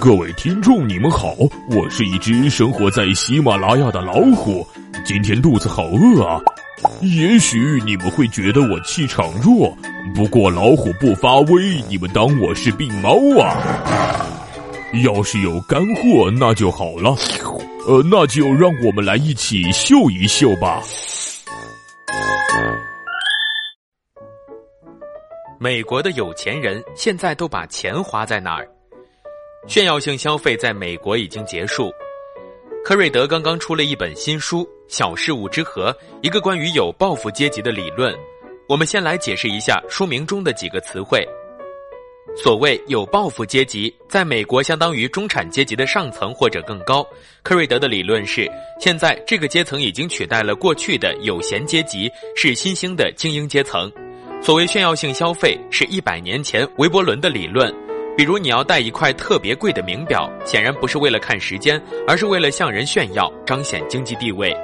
各位听众，你们好，我是一只生活在喜马拉雅的老虎，今天肚子好饿啊。也许你们会觉得我气场弱，不过老虎不发威，你们当我是病猫啊。要是有干货那就好了，那就让我们来一起秀一秀吧。美国的有钱人现在都把钱花在哪儿？炫耀性消费在美国已经结束。科瑞德刚刚出了一本新书《小事物之和》，一个关于有报复阶级的理论。我们先来解释一下书名中的几个词汇。所谓有报复阶级，在美国相当于中产阶级的上层或者更高。科瑞德的理论是，现在这个阶层已经取代了过去的有闲阶级，是新兴的精英阶层。所谓炫耀性消费是100年前维伯伦的理论，比如你要戴一块特别贵的名表，显然不是为了看时间，而是为了向人炫耀，彰显经济地位。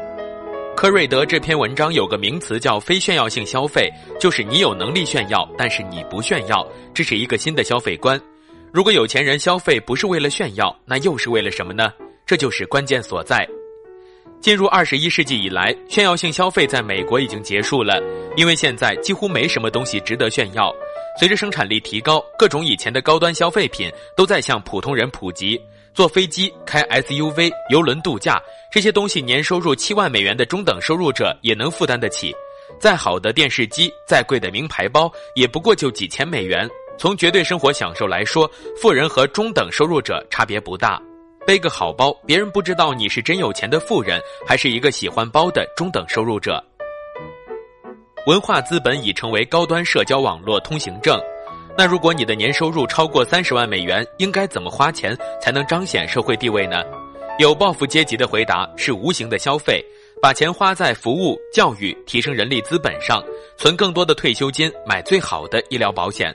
科瑞德这篇文章有个名词叫非炫耀性消费，就是你有能力炫耀，但是你不炫耀，这是一个新的消费观。如果有钱人消费不是为了炫耀，那又是为了什么呢？这就是关键所在。进入21世纪以来，炫耀性消费在美国已经结束了，因为现在几乎没什么东西值得炫耀。随着生产力提高，各种以前的高端消费品都在向普通人普及。坐飞机、开 SUV、邮轮度假，这些东西年收入7万美元的中等收入者也能负担得起。再好的电视机、再贵的名牌包，也不过就几千美元。从绝对生活享受来说，富人和中等收入者差别不大。背个好包，别人不知道你是真有钱的富人，还是一个喜欢包的中等收入者。文化资本已成为高端社交网络通行证。那如果你的年收入超过30万美元，应该怎么花钱才能彰显社会地位呢？有报复阶级的回答是无形的消费，把钱花在服务、教育、提升人力资本上，存更多的退休金，买最好的医疗保险。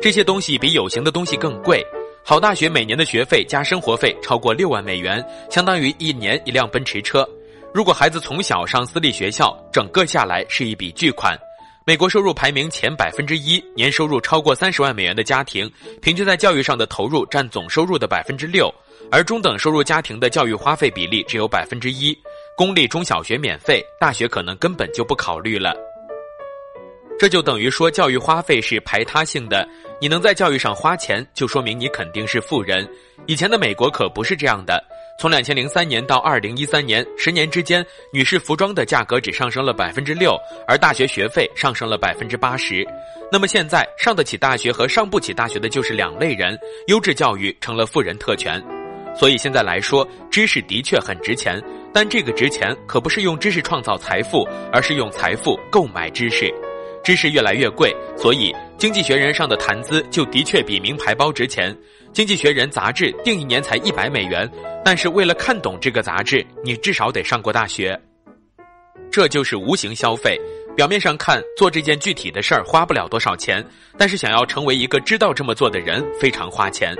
这些东西比有形的东西更贵。好大学每年的学费加生活费超过6万美元，相当于1年1辆奔驰车。如果孩子从小上私立学校，整个下来是一笔巨款。美国收入排名前 1%， 年收入超过30万美元的家庭，平均在教育上的投入占总收入的 6%， 而中等收入家庭的教育花费比例只有 1%， 公立中小学免费，大学可能根本就不考虑了。这就等于说教育花费是排他性的，你能在教育上花钱，就说明你肯定是富人。以前的美国可不是这样的。从2003年到2013年，10年之间，女士服装的价格只上升了 6%， 而大学学费上升了 80%。 那么现在上得起大学和上不起大学的就是两类人，优质教育成了富人特权。所以现在来说，知识的确很值钱，但这个值钱可不是用知识创造财富，而是用财富购买知识。知识越来越贵，所以经济学人上的谈资就的确比名牌包值钱。经济学人杂志定一年才100美元，但是为了看懂这个杂志，你至少得上过大学。这就是无形消费。表面上看，做这件具体的事儿花不了多少钱，但是想要成为一个知道这么做的人，非常花钱。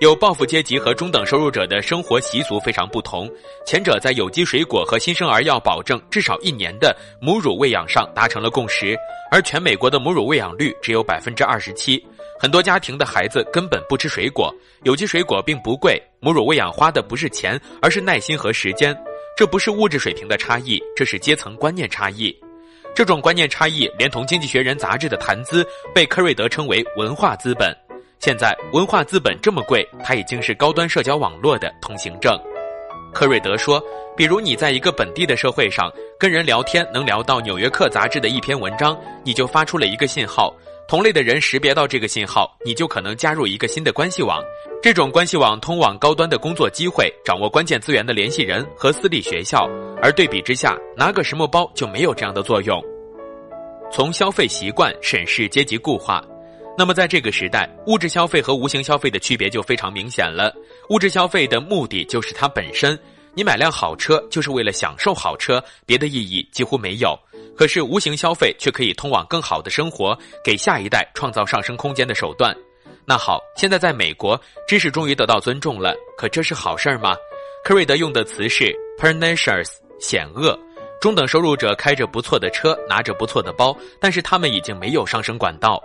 有报复阶级和中等收入者的生活习俗非常不同，前者在有机水果和新生儿药保证至少1年的母乳喂养上达成了共识，而全美国的母乳喂养率只有 27%， 很多家庭的孩子根本不吃水果。有机水果并不贵，母乳喂养花的不是钱，而是耐心和时间。这不是物质水平的差异，这是阶层观念差异。这种观念差异连同经济学人杂志的谈资，被科瑞德称为文化资本。现在文化资本这么贵，它已经是高端社交网络的通行证。科瑞德说，比如你在一个本地的社会上跟人聊天，能聊到《纽约客》杂志的一篇文章，你就发出了一个信号，同类的人识别到这个信号，你就可能加入一个新的关系网。这种关系网通往高端的工作机会，掌握关键资源的联系人和私立学校。而对比之下，拿个什么包就没有这样的作用。从消费习惯审视阶级固化。那么在这个时代，物质消费和无形消费的区别就非常明显了。物质消费的目的就是它本身，你买辆好车就是为了享受好车，别的意义几乎没有。可是无形消费却可以通往更好的生活，给下一代创造上升空间的手段。那好，现在在美国，知识终于得到尊重了，可这是好事吗？科瑞德用的词是 pernicious， 险恶。中等收入者开着不错的车，拿着不错的包，但是他们已经没有上升管道。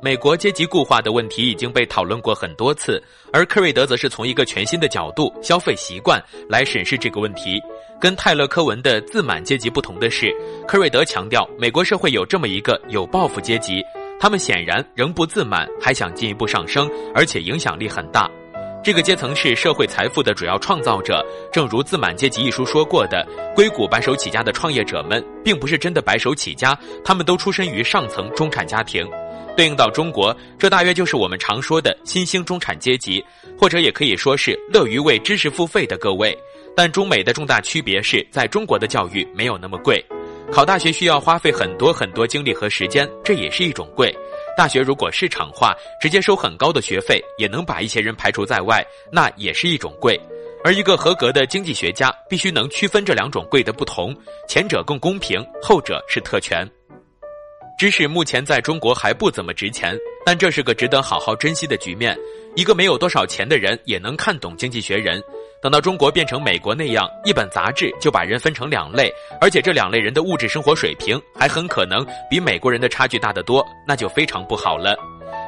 美国阶级固化的问题已经被讨论过很多次，而科瑞德则是从一个全新的角度——消费习惯来审视这个问题。跟泰勒·科文的自满阶级不同的是，科瑞德强调美国社会有这么一个有抱负阶级，他们显然仍不自满，还想进一步上升，而且影响力很大。这个阶层是社会财富的主要创造者，正如《自满阶级》一书说过的，硅谷白手起家的创业者们并不是真的白手起家，他们都出身于上层中产家庭。对应到中国，这大约就是我们常说的新兴中产阶级，或者也可以说是乐于为知识付费的各位。但中美的重大区别是，在中国的教育没有那么贵，考大学需要花费很多精力和时间，这也是一种贵。大学如果市场化，直接收很高的学费，也能把一些人排除在外，那也是一种贵。而一个合格的经济学家必须能区分这两种贵的不同，前者更公平，后者是特权。知识目前在中国还不怎么值钱，但这是个值得好好珍惜的局面。一个没有多少钱的人也能看懂《经济学人》。等到中国变成美国那样，一本杂志就把人分成两类，而且这两类人的物质生活水平还很可能比美国人的差距大得多，那就非常不好了。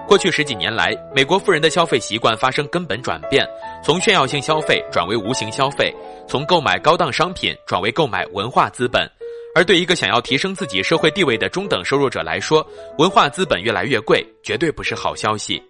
过去十几年来，美国富人的消费习惯发生根本转变，从炫耀性消费转为无形消费，从购买高档商品转为购买文化资本。而对一个想要提升自己社会地位的中等收入者来说，文化资本越来越贵，绝对不是好消息。